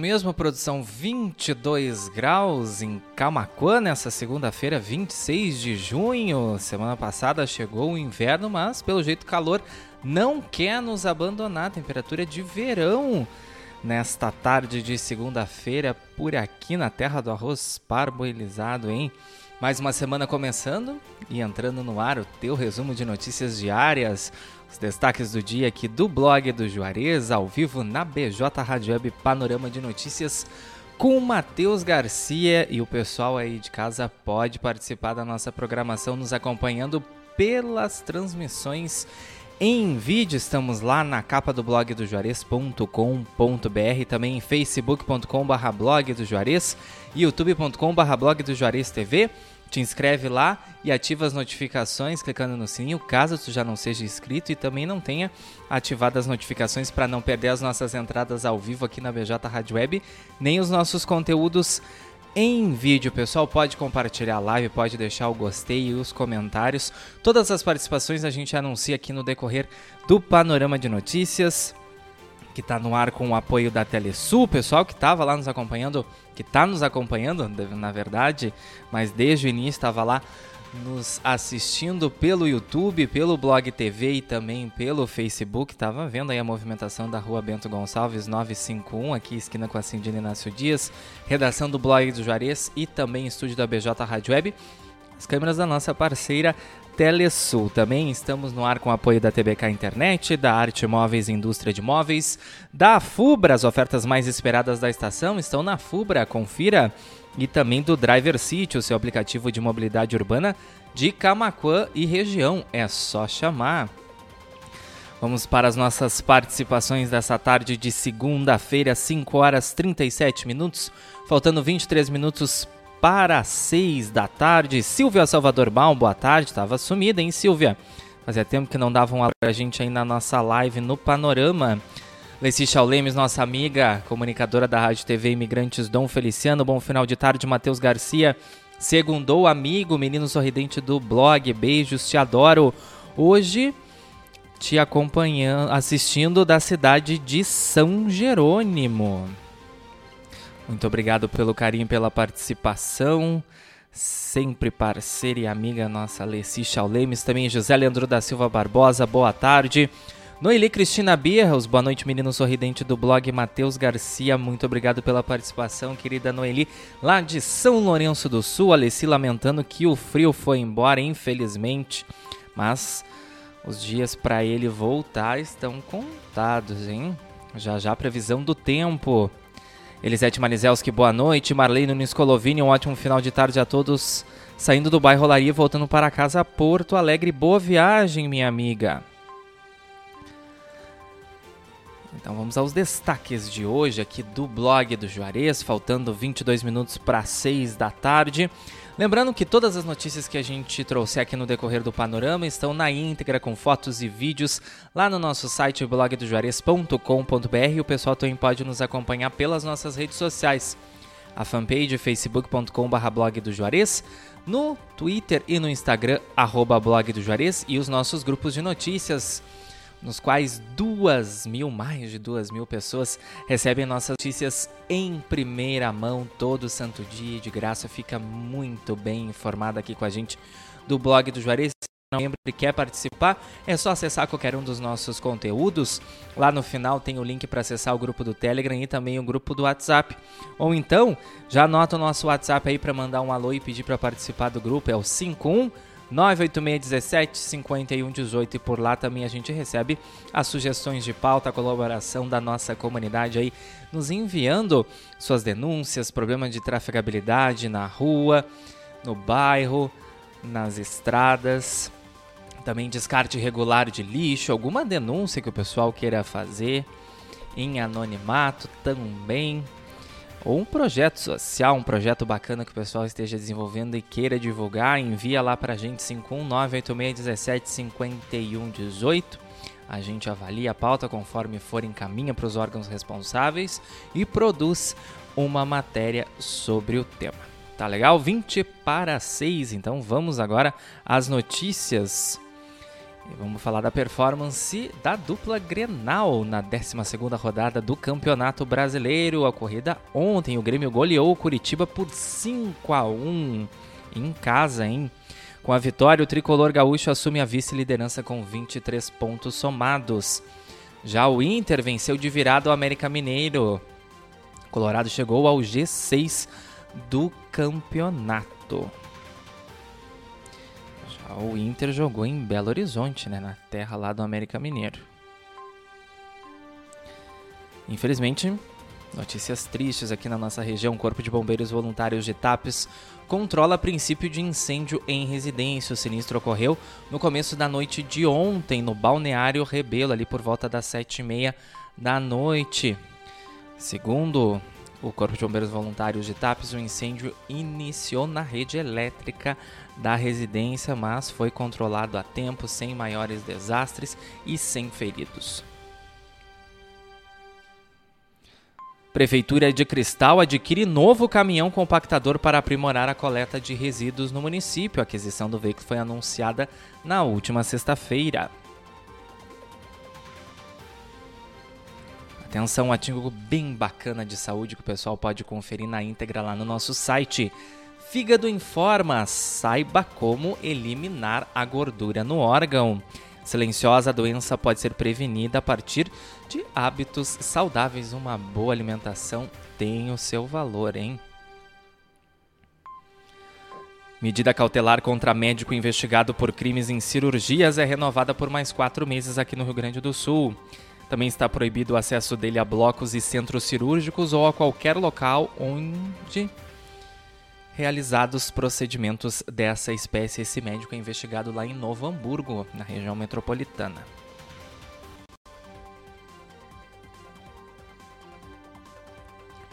mesmo, produção, 22 graus em Camaquã nessa segunda-feira, 26 de junho. Semana passada chegou o inverno, mas pelo jeito o calor não quer nos abandonar. Temperatura de verão nesta tarde de segunda-feira por aqui na terra do arroz parboilizado, hein? Mais uma semana começando e entrando no ar o teu resumo de notícias diárias. Os destaques do dia aqui do Blog do Juarez, ao vivo na BJ Rádio Web, Panorama de Notícias com o Matheus Garcia. E o pessoal aí de casa pode participar da nossa programação nos acompanhando pelas transmissões em vídeo. Estamos lá na capa do blogdojuarez.com.br, também em facebook.com/blogdojuarez, youtube.com/blogdojuarez.tv. Te inscreve lá e ativa as notificações clicando no sininho, caso tu já não seja inscrito e também não tenha ativado as notificações para não perder as nossas entradas ao vivo aqui na BJ Rádio Web, nem os nossos conteúdos em vídeo. Pessoal, pode compartilhar a live, pode deixar o gostei e os comentários. Todas as participações a gente anuncia aqui no decorrer do Panorama de Notícias, que está no ar com o apoio da Telesul. Pessoal que estava lá nos acompanhando, que está nos acompanhando, na verdade, mas desde o início estava lá nos assistindo pelo YouTube, pelo Blog TV e também pelo Facebook. Estava vendo aí a movimentação da Rua Bento Gonçalves 951, aqui esquina com a Cindina Inácio Dias, redação do Blog do Juarez e também estúdio da BJ Rádio Web, as câmeras da nossa parceira Telesul. Também estamos no ar com o apoio da TBK Internet, da Arte Móveis e Indústria de Móveis, da Fubra. As ofertas mais esperadas da estação estão na Fubra, confira. E também do Driver City, o seu aplicativo de mobilidade urbana de Camaquã e região. É só chamar. Vamos para as nossas participações dessa tarde de segunda-feira, 5h37, faltando 23 minutos para 6 da tarde. Silvia Salvador Baum, boa tarde. Tava sumida, hein, Silvia? Fazia tempo que não dava um alô pra gente aí na nossa live no Panorama. Leci Chaulemes, nossa amiga, comunicadora da Rádio TV Imigrantes, Dom Feliciano. Bom final de tarde, Matheus Garcia. Segundou, amigo, menino sorridente do blog. Beijos, te adoro. Hoje, te acompanhando, assistindo da cidade de São Jerônimo. Muito obrigado pelo carinho, pela participação. Sempre parceira e amiga nossa Leci Chaulemes. Também José Leandro da Silva Barbosa, boa tarde. Noeli Cristina Birros, boa noite, menino sorridente do blog. Matheus Garcia, muito obrigado pela participação, querida Noeli, lá de São Lourenço do Sul. A Leci lamentando que o frio foi embora, infelizmente, mas os dias para ele voltar estão contados, hein? Já já previsão do tempo. Elisete Manizelski, boa noite. Marlene Nunes Colovini, um ótimo final de tarde a todos. Saindo do bairro Olaria, voltando para casa, Porto Alegre. Boa viagem, minha amiga. Então vamos aos destaques de hoje aqui do Blog do Juarez, faltando 22 minutos para 6 da tarde. Lembrando que todas as notícias que a gente trouxe aqui no decorrer do Panorama estão na íntegra, com fotos e vídeos, lá no nosso site blogdojuarez.com.br. E o pessoal também pode nos acompanhar pelas nossas redes sociais. A fanpage facebook.com/blogdojuarez, no Twitter e no Instagram, @blogdojuarez, e os nossos grupos de notícias, nos quais mais de 2.000 pessoas recebem nossas notícias em primeira mão todo santo dia. De graça, fica muito bem informada aqui com a gente do Blog do Juarez. Se não lembra e quer participar, é só acessar qualquer um dos nossos conteúdos. Lá no final tem o link para acessar o grupo do Telegram e também o grupo do WhatsApp. Ou então, já anota o nosso WhatsApp aí para mandar um alô e pedir para participar do grupo. É o 51 986175118, e por lá também a gente recebe as sugestões de pauta, a colaboração da nossa comunidade aí, nos enviando suas denúncias, problemas de trafegabilidade na rua, no bairro, nas estradas, também descarte irregular de lixo, alguma denúncia que o pessoal queira fazer em anonimato também, ou um projeto social, um projeto bacana que o pessoal esteja desenvolvendo e queira divulgar, envia lá pra gente, 51986175118. A gente avalia a pauta conforme for, encaminha para os órgãos responsáveis e produz uma matéria sobre o tema. Tá legal? 20 para 6, então vamos agora às notícias. E vamos falar da performance da dupla Grenal na 12ª rodada do Campeonato Brasileiro. A corrida ontem, o Grêmio goleou o Curitiba por 5-1 em casa, hein? Com a vitória, o Tricolor Gaúcho assume a vice-liderança com 23 pontos somados. Já o Inter venceu de virada o América Mineiro. Colorado chegou ao G6 do campeonato. Já o Inter jogou em Belo Horizonte, né, na terra lá do América Mineiro. Infelizmente, notícias tristes aqui na nossa região. O Corpo de Bombeiros Voluntários de Tapes controla princípio de incêndio em residência. O sinistro ocorreu no começo da noite de ontem, no Balneário Rebelo, ali por volta das 7h30 da noite. Segundo o Corpo de Bombeiros Voluntários de Tapes, o incêndio iniciou na rede elétrica da residência, mas foi controlado a tempo, sem maiores desastres e sem feridos. Prefeitura de Cristal adquire novo caminhão compactador para aprimorar a coleta de resíduos no município. A aquisição do veículo foi anunciada na última sexta-feira. Atenção, um artigo bem bacana de saúde que o pessoal pode conferir na íntegra lá no nosso site. Fígado Informa, saiba como eliminar a gordura no órgão. Silenciosa, a doença pode ser prevenida a partir de hábitos saudáveis. Uma boa alimentação tem o seu valor, hein? Medida cautelar contra médico investigado por crimes em cirurgias é renovada por mais 4 meses aqui no Rio Grande do Sul. Também está proibido o acesso dele a blocos e centros cirúrgicos ou a qualquer local onde realizados procedimentos dessa espécie. Esse médico é investigado lá em Novo Hamburgo, na região metropolitana.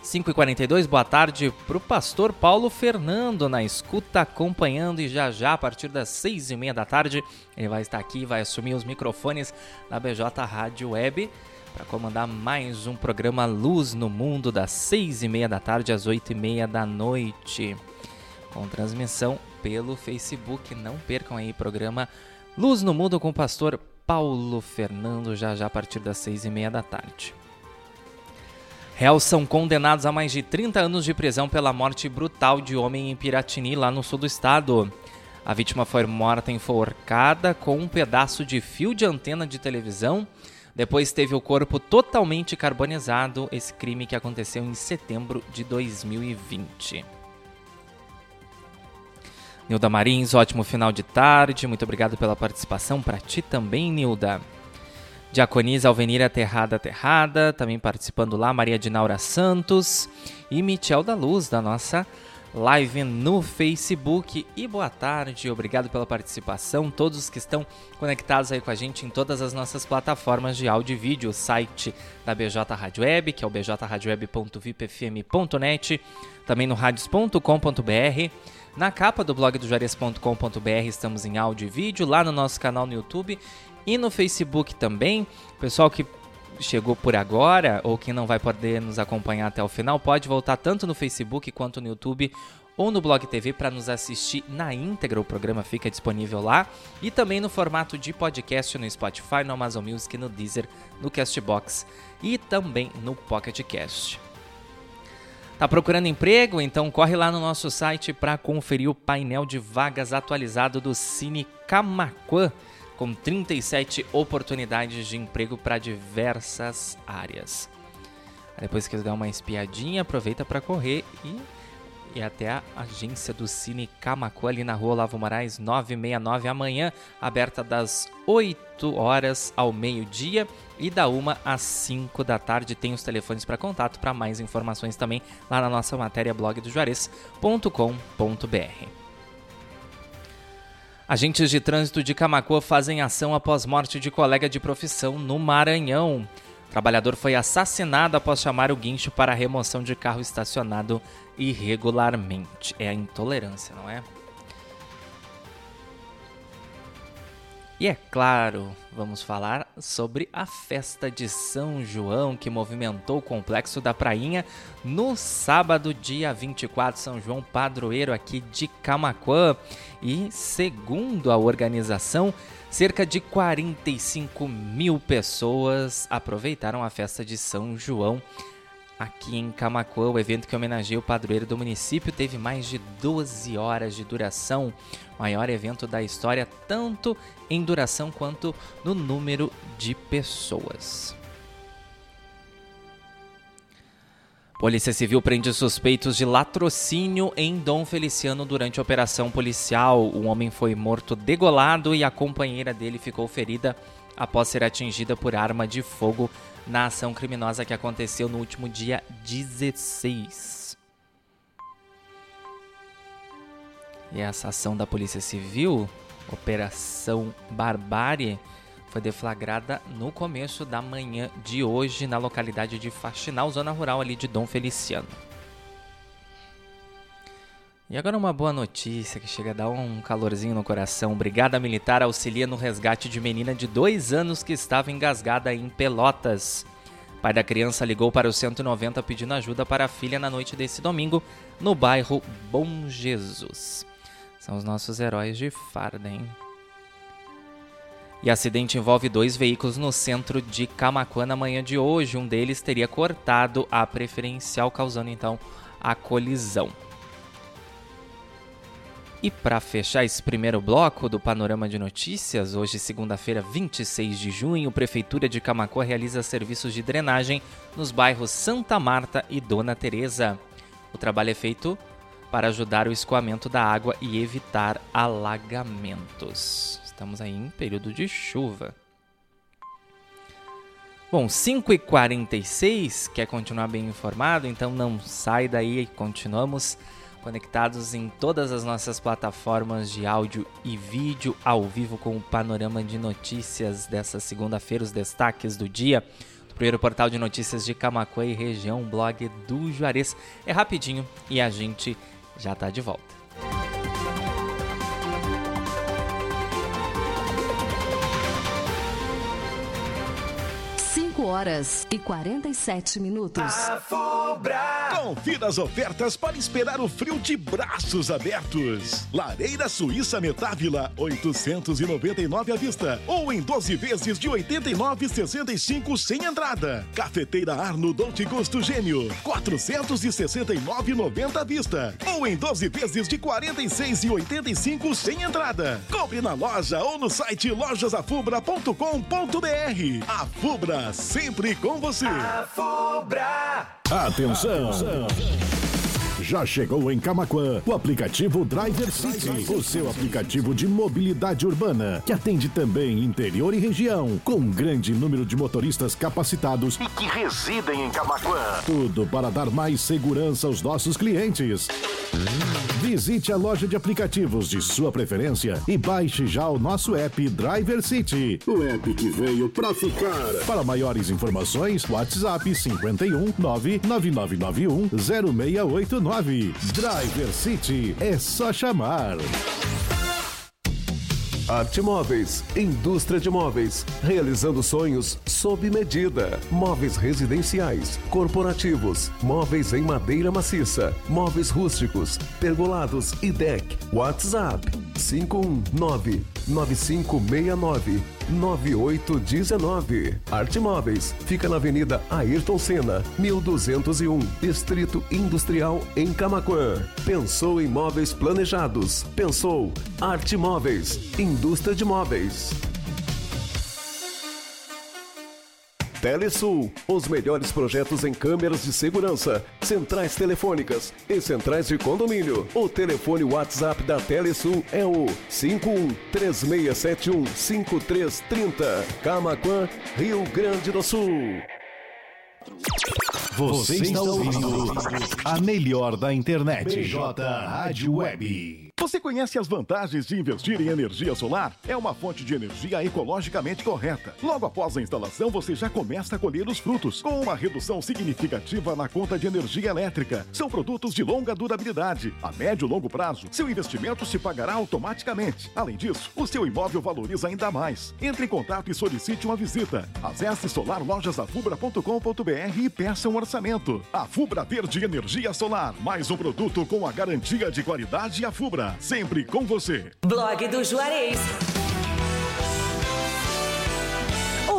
Às 5h42, boa tarde para o pastor Paulo Fernando, na escuta, acompanhando, e já a partir das 6h30 da tarde ele vai estar aqui, vai assumir os microfones da BJ Rádio Web para comandar mais um programa Luz no Mundo, das 6h30 da tarde às 8h30 da noite, com transmissão pelo Facebook. Não percam aí o programa Luz no Mundo com o pastor Paulo Fernando, já a partir das 6h30 da tarde. Réus são condenados a mais de 30 anos de prisão pela morte brutal de homem em Piratini, lá no sul do estado. A vítima foi morta enforcada com um pedaço de fio de antena de televisão. Depois teve o corpo totalmente carbonizado. Esse crime que aconteceu em setembro de 2020. Nilda Marins, ótimo final de tarde. Muito obrigado pela participação. Para ti também, Nilda. Diaconisa Alvenira Aterrada, também participando lá, Maria de Naura Santos e Michel da Luz, da nossa live no Facebook. E boa tarde, obrigado pela participação, todos os que estão conectados aí com a gente em todas as nossas plataformas de áudio e vídeo. O site da BJ Rádio Web, que é o bjradioweb.vipfm.net, também no radios.com.br. Na capa do blog do juarez.com.br estamos em áudio e vídeo, lá no nosso canal no YouTube e no Facebook também. Pessoal que chegou por agora ou que não vai poder nos acompanhar até o final, pode voltar tanto no Facebook quanto no YouTube ou no Blog TV para nos assistir na íntegra. O programa fica disponível lá e também no formato de podcast no Spotify, no Amazon Music, no Deezer, no Castbox e também no Pocket Cast. Tá procurando emprego? Então corre lá no nosso site para conferir o painel de vagas atualizado do Sine Camaquã, com 37 oportunidades de emprego para diversas áreas. Depois que você der uma espiadinha, aproveita para correr e até a agência do Sine Camaquã, ali na rua Olavo Moraes, 969, amanhã, aberta das 8 horas ao meio-dia e da 1 às 5 da tarde. Tem os telefones para contato, para mais informações também lá na nossa matéria blogdojuarez.com.br. Agentes de trânsito de Camaquã fazem ação após morte de colega de profissão no Maranhão. O trabalhador foi assassinado após chamar o guincho para a remoção de carro estacionado irregularmente. É a intolerância, não é? E é claro, vamos falar sobre a festa de São João, que movimentou o Complexo da Prainha no sábado, dia 24, São João Padroeiro aqui de Camaquã. E segundo a organização, Cerca de 45 mil pessoas aproveitaram a festa de São João aqui em Camaquã. O evento que homenageia o padroeiro do município teve mais de 12 horas de duração, maior evento da história, tanto em duração quanto no número de pessoas. Polícia Civil prende suspeitos de latrocínio em Dom Feliciano durante a operação policial. Um homem foi morto degolado e a companheira dele ficou ferida após ser atingida por arma de fogo na ação criminosa que aconteceu no último dia 16. E essa ação da Polícia Civil, Operação Barbárie, foi deflagrada no começo da manhã de hoje na localidade de Faxinal, zona rural ali de Dom Feliciano. E agora uma boa notícia que chega a dar um calorzinho no coração. Brigada Militar auxilia no resgate de menina de 2 anos que estava engasgada em Pelotas. Pai da criança ligou para o 190 pedindo ajuda para a filha na noite desse domingo no bairro Bom Jesus. São os nossos heróis de farda, hein? E acidente envolve 2 veículos no centro de Camaquã na manhã de hoje. Um deles teria cortado a preferencial, causando então a colisão. E para fechar esse primeiro bloco do Panorama de Notícias, hoje, segunda-feira, 26 de junho, a Prefeitura de Camaquã realiza serviços de drenagem nos bairros Santa Marta e Dona Teresa. O trabalho é feito para ajudar o escoamento da água e evitar alagamentos. Estamos aí em período de chuva. Bom, 5h46, quer continuar bem informado? Então não sai daí, continuamos conectados em todas as nossas plataformas de áudio e vídeo, ao vivo com o Panorama de Notícias dessa segunda-feira, os destaques do dia. Do primeiro portal de notícias de Camaquã e região, Blog do Juarez. É rapidinho e a gente já está de volta. Horas e 47 minutos. Afubra. Confira as ofertas para esperar o frio de braços abertos. Lareira Suíça Metávila, 899 à vista, ou em 12 vezes de 89,65 sem entrada. Cafeteira Arno Dolce Gusto Gênio, 469,90 à vista, ou em 12 vezes de 46,85 sem entrada. Compre na loja ou no site lojasafubra.com.br. Afubra, sempre com você. Afubra. Atenção. Atenção. Já chegou em Camaquã o aplicativo Driver City, o seu aplicativo de mobilidade urbana, que atende também interior e região, com um grande número de motoristas capacitados e que residem em Camaquã. Tudo para dar mais segurança aos nossos clientes. Visite a loja de aplicativos de sua preferência e baixe já o nosso app Driver City, o app que veio pra ficar. Para maiores informações, WhatsApp 51 99991 0689. Driver City, é só chamar. Arte Móveis, indústria de móveis, realizando sonhos sob medida. Móveis residenciais, corporativos, móveis em madeira maciça, móveis rústicos, pergolados e deck. WhatsApp 519-9569-9819. Arte Móveis fica na Avenida Ayrton Senna, 1201, Distrito Industrial, em Camaquã. Pensou em móveis planejados? Pensou Arte Móveis, indústria de móveis. Telesul, os melhores projetos em câmeras de segurança, centrais telefônicas e centrais de condomínio. O telefone WhatsApp da Telesul é o 5136715330. Camaquã, Rio Grande do Sul. Você está ouvindo a melhor da internet. BJ Rádio Web. Você conhece as vantagens de investir em energia solar? É uma fonte de energia ecologicamente correta. Logo após a instalação, você já começa a colher os frutos, com uma redução significativa na conta de energia elétrica. São produtos de longa durabilidade. A médio e longo prazo, seu investimento se pagará automaticamente. Além disso, o seu imóvel valoriza ainda mais. Entre em contato e solicite uma visita. Acesse solarlojasafubra.com.br e peça um orçamento. A Fubra Verde Energia Solar, mais um produto com a garantia de qualidade e a Fubra. Sempre com você. Blog do Juarez.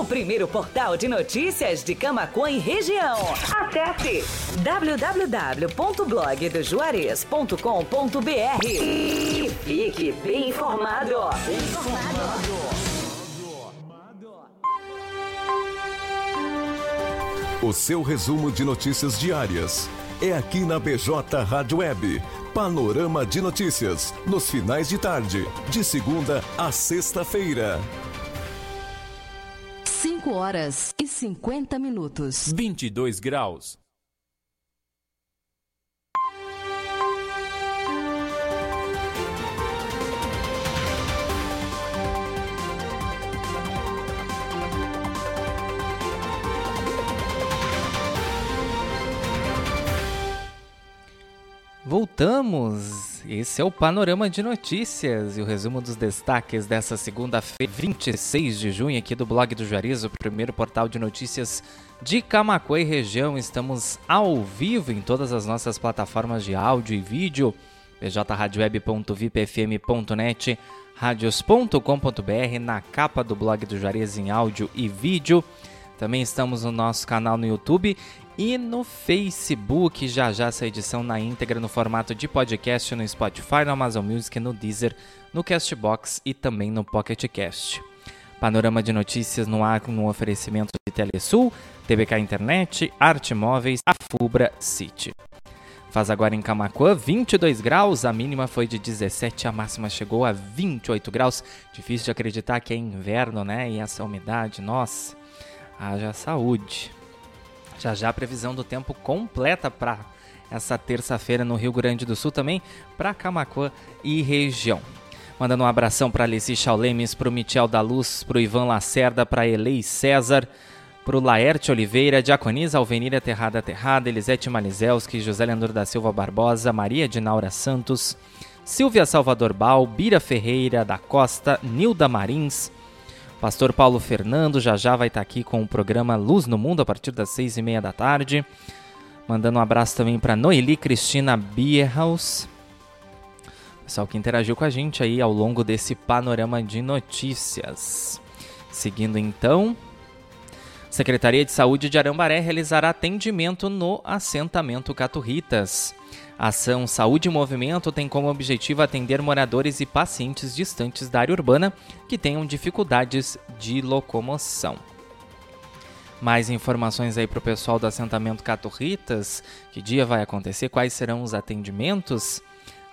primeiro portal de notícias de Camaquã e região. Acesse www.blogdojuarez.com.br e fique bem informado. Bem informado. O seu resumo de notícias diárias é aqui na BJ Rádio Web. Panorama de Notícias, nos finais de tarde, de segunda a sexta-feira. 5 horas e 50 minutos. 22 graus. Voltamos! Esse é o Panorama de Notícias e o resumo dos destaques dessa segunda-feira, 26 de junho, aqui do Blog do Juarez, o primeiro portal de notícias de Camaquã e região. Estamos ao vivo em todas as nossas plataformas de áudio e vídeo, bjradioweb.vipfm.net, radios.com.br, na capa do Blog do Juarez em áudio e vídeo. Também estamos no nosso canal no YouTube e no Facebook, já essa edição na íntegra, no formato de podcast, no Spotify, no Amazon Music, no Deezer, no Castbox e também no Pocket Cast. Panorama de Notícias no ar no oferecimento de Telesul, TBK Internet, Arte Móveis, a Fubra City. Faz agora em Camaquã 22 graus, a mínima foi de 17, a máxima chegou a 28 graus. Difícil de acreditar que é inverno, né? E essa umidade, nossa, haja saúde. Já a previsão do tempo completa para essa terça-feira no Rio Grande do Sul, também para Camaquã e região. Mandando um abração para Alessi Chaulemes, para o Michel da Luz, para o Ivan Lacerda, para Elei César, para o Laerte Oliveira, Diaconisa Alvenira Terrada, Elisete Malizelski, José Leandro da Silva Barbosa, Maria de Naura Santos, Silvia Salvador Bal, Bira Ferreira da Costa, Nilda Marins, Pastor Paulo Fernando já vai estar aqui com o programa Luz no Mundo a partir das 6h30 da tarde. Mandando um abraço também para Noeli Cristina Bierhaus. Pessoal que interagiu com a gente aí ao longo desse panorama de notícias. Seguindo então, Secretaria de Saúde de Arambaré realizará atendimento no assentamento Caturitas. A ação Saúde e Movimento tem como objetivo atender moradores e pacientes distantes da área urbana que tenham dificuldades de locomoção. Mais informações aí para o pessoal do assentamento Caturitas, que dia vai acontecer, quais serão os atendimentos?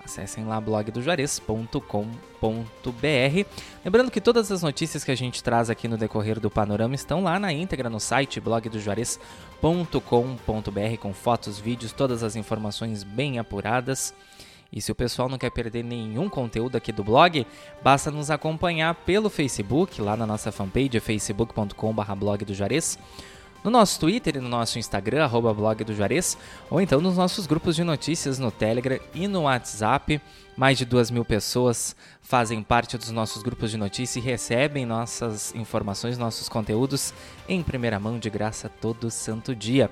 Acessem lá blogdojuarez.com.br. Lembrando que todas as notícias que a gente traz aqui no decorrer do Panorama estão lá na íntegra no site blogdojuarez.com.br, com fotos, vídeos, todas as informações bem apuradas. E se o pessoal não quer perder nenhum conteúdo aqui do blog, basta nos acompanhar pelo Facebook, lá na nossa fanpage, facebook.com/blogdojuarez. No nosso Twitter e no nosso Instagram, @blogdojuarez, ou então nos nossos grupos de notícias no Telegram e no WhatsApp. Mais de 2.000 pessoas fazem parte dos nossos grupos de notícias e recebem nossas informações, nossos conteúdos em primeira mão, de graça, todo santo dia.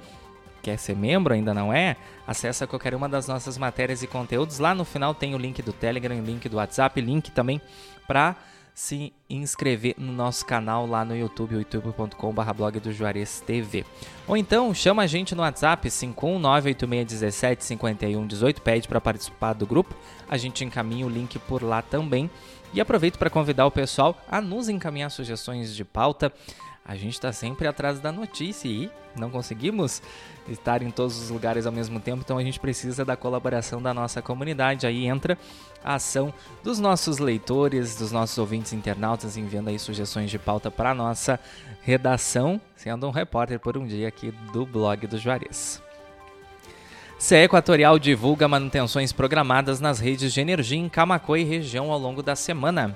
Quer ser membro? Ainda não é? Acessa qualquer uma das nossas matérias e conteúdos. Lá no final tem o link do Telegram, o link do WhatsApp, link também para se inscrever no nosso canal lá no YouTube, youtube.com/blogdojuarez.tv. Ou então, chama a gente no WhatsApp, 51986175118, pede para participar do grupo, a gente encaminha o link por lá também. E aproveito para convidar o pessoal a nos encaminhar sugestões de pauta. A gente está sempre atrás da notícia e não conseguimos estar em todos os lugares ao mesmo tempo, então a gente precisa da colaboração da nossa comunidade. Aí entra a ação dos nossos leitores, dos nossos ouvintes internautas, enviando aí sugestões de pauta para a nossa redação, sendo um repórter por um dia aqui do Blog do Juarez. CE Equatorial divulga manutenções programadas nas redes de energia em Camaquã e região ao longo da semana.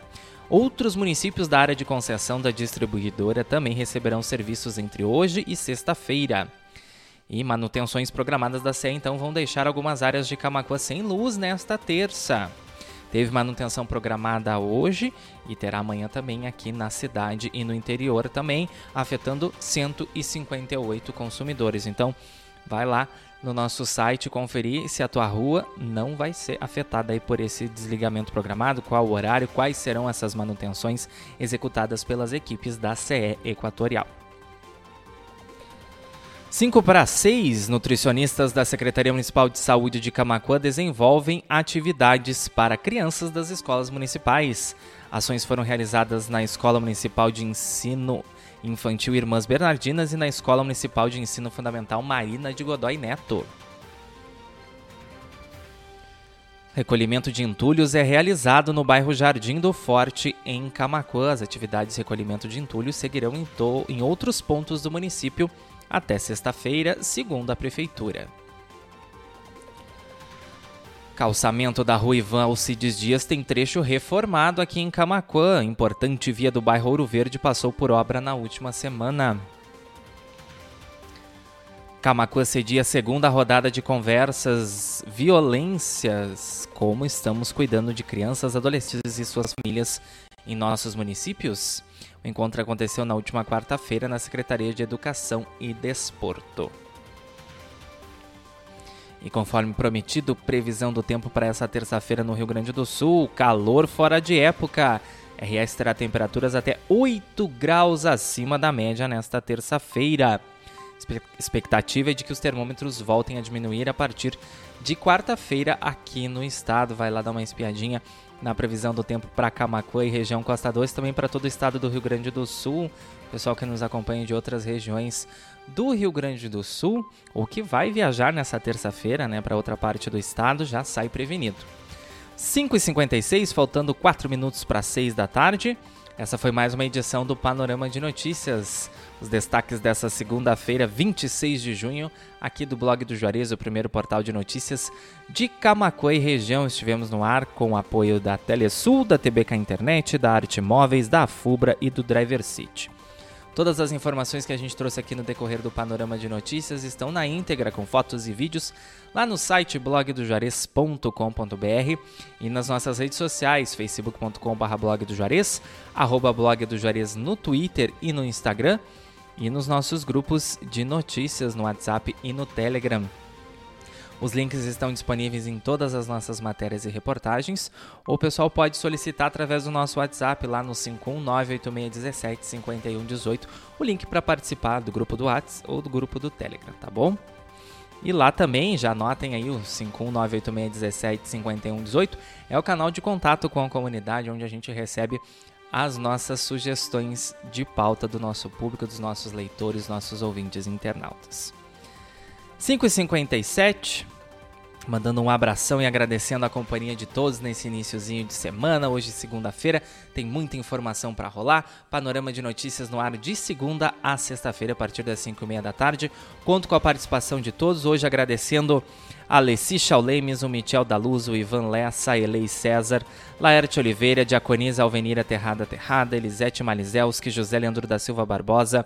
Outros municípios da área de concessão da distribuidora também receberão serviços entre hoje e sexta-feira. E manutenções programadas da CE então vão deixar algumas áreas de Camaquã sem luz nesta terça. Teve manutenção programada hoje e terá amanhã também aqui na cidade e no interior também, afetando 158 consumidores. Então vai lá no nosso site conferir se a tua rua não vai ser afetada aí por esse desligamento programado, qual o horário, quais serão essas manutenções executadas pelas equipes da CE Equatorial. 5 para 6, nutricionistas da Secretaria Municipal de Saúde de Camaquã desenvolvem atividades para crianças das escolas municipais. Ações foram realizadas na Escola Municipal de Ensino Infantil Irmãs Bernardinas e na Escola Municipal de Ensino Fundamental Marina de Godoy Neto. Recolhimento de entulhos é realizado no bairro Jardim do Forte, em Camaquã. As atividades de recolhimento de entulhos seguirão em outros pontos do município até sexta-feira, segundo a Prefeitura. Calçamento da Rua Ivan Alcides Dias tem trecho reformado aqui em Camaquã. Importante via do bairro Ouro Verde passou por obra na última semana. Camaquã cedia a segunda rodada de conversas violências. Como estamos cuidando de crianças, adolescentes e suas famílias em nossos municípios? O encontro aconteceu na última quarta-feira na Secretaria de Educação e Desporto. E conforme prometido, previsão do tempo para essa terça-feira no Rio Grande do Sul, calor fora de época. RS terá temperaturas até 8 graus acima da média nesta terça-feira. Expectativa é de que os termômetros voltem a diminuir a partir de quarta-feira aqui no estado. Vai lá dar uma espiadinha na previsão do tempo para Camaquã e região Costa Doce, também para todo o estado do Rio Grande do Sul. Pessoal que nos acompanha de outras regiões do Rio Grande do Sul, ou que vai viajar nessa terça-feira, né, para outra parte do estado, já sai prevenido. 5h56, faltando 4 minutos para 6 da tarde. Essa foi mais uma edição do Panorama de Notícias. Os destaques dessa segunda-feira, 26 de junho, aqui do Blog do Juarez, o primeiro portal de notícias de Camaquã e região. Estivemos no ar com o apoio da Telesul, da TBK Internet, da Arte Móveis, da Afubra e do Driver City. Todas as informações que a gente trouxe aqui no decorrer do Panorama de Notícias estão na íntegra, com fotos e vídeos, lá no site blogdojuarez.com.br e nas nossas redes sociais, facebook.com/blogdojuarez, @blogdojuarez no Twitter e no Instagram, e nos nossos grupos de notícias no WhatsApp e no Telegram. Os links estão disponíveis em todas as nossas matérias e reportagens, ou o pessoal pode solicitar através do nosso WhatsApp lá no 51986175118 o link para participar do grupo do WhatsApp ou do grupo do Telegram, tá bom? E lá também, já anotem aí, o 51986175118 é o canal de contato com a comunidade, onde a gente recebe as nossas sugestões de pauta do nosso público, dos nossos leitores, nossos ouvintes e internautas. 5h57, mandando um abração e agradecendo a companhia de todos nesse iniciozinho de semana. Hoje, segunda-feira, tem muita informação para rolar. Panorama de Notícias no ar de segunda a sexta-feira, a partir das 5h30 da tarde. Conto com a participação de todos. Hoje, agradecendo a Alessi Chaulemes, o Michel Daluz, o Ivan Lessa, a Elei César, Laerte Oliveira, Diaconisa Alvenira Terrada, Elisete Malizelski, José Leandro da Silva Barbosa,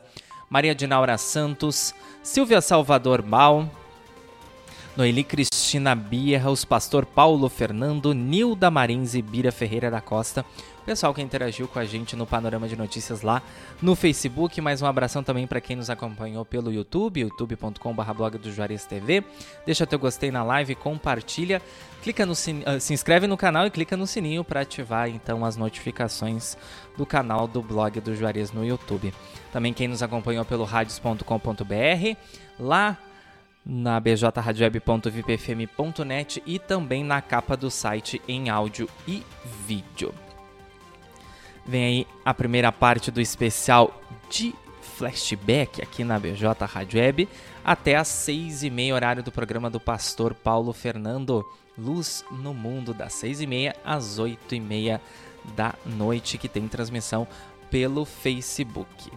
Maria Dinaura Santos, Silvia Salvador Mal, Noeli Cristina Bierros, Pastor Paulo Fernando, Nilda Marins e Bira Ferreira da Costa. Pessoal que interagiu com a gente no Panorama de Notícias lá no Facebook. Mais um abração também para quem nos acompanhou pelo YouTube, youtube.com/blogdojuareztv. Deixa teu gostei na live, compartilha, clica no se inscreve no canal e clica no sininho para ativar então as notificações do canal do Blog do Juarez no YouTube. Também quem nos acompanhou pelo radios.com.br, lá na bjradioweb.vipfm.net e também na capa do site em áudio e vídeo. Vem aí a primeira parte do especial de flashback aqui na BJ Rádio Web, até às 6h30, horário do programa do Pastor Paulo Fernando, Luz no Mundo, das 6h30 às 8h30 da noite, que tem transmissão pelo Facebook.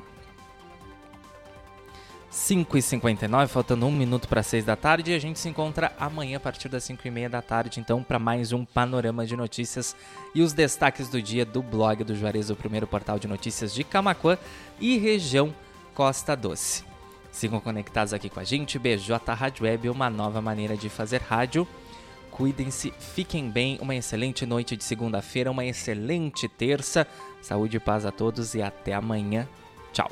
5h59, faltando 1 minuto para 6 da tarde, e a gente se encontra amanhã a partir das 5h30 da tarde, então, para mais um Panorama de Notícias e os destaques do dia do Blog do Juarez, o primeiro portal de notícias de Camaquã e região Costa Doce. Sigam conectados aqui com a gente, BJ Rádio Web, uma nova maneira de fazer rádio. Cuidem-se, fiquem bem, uma excelente noite de segunda-feira, uma excelente terça, saúde e paz a todos e até amanhã. Tchau!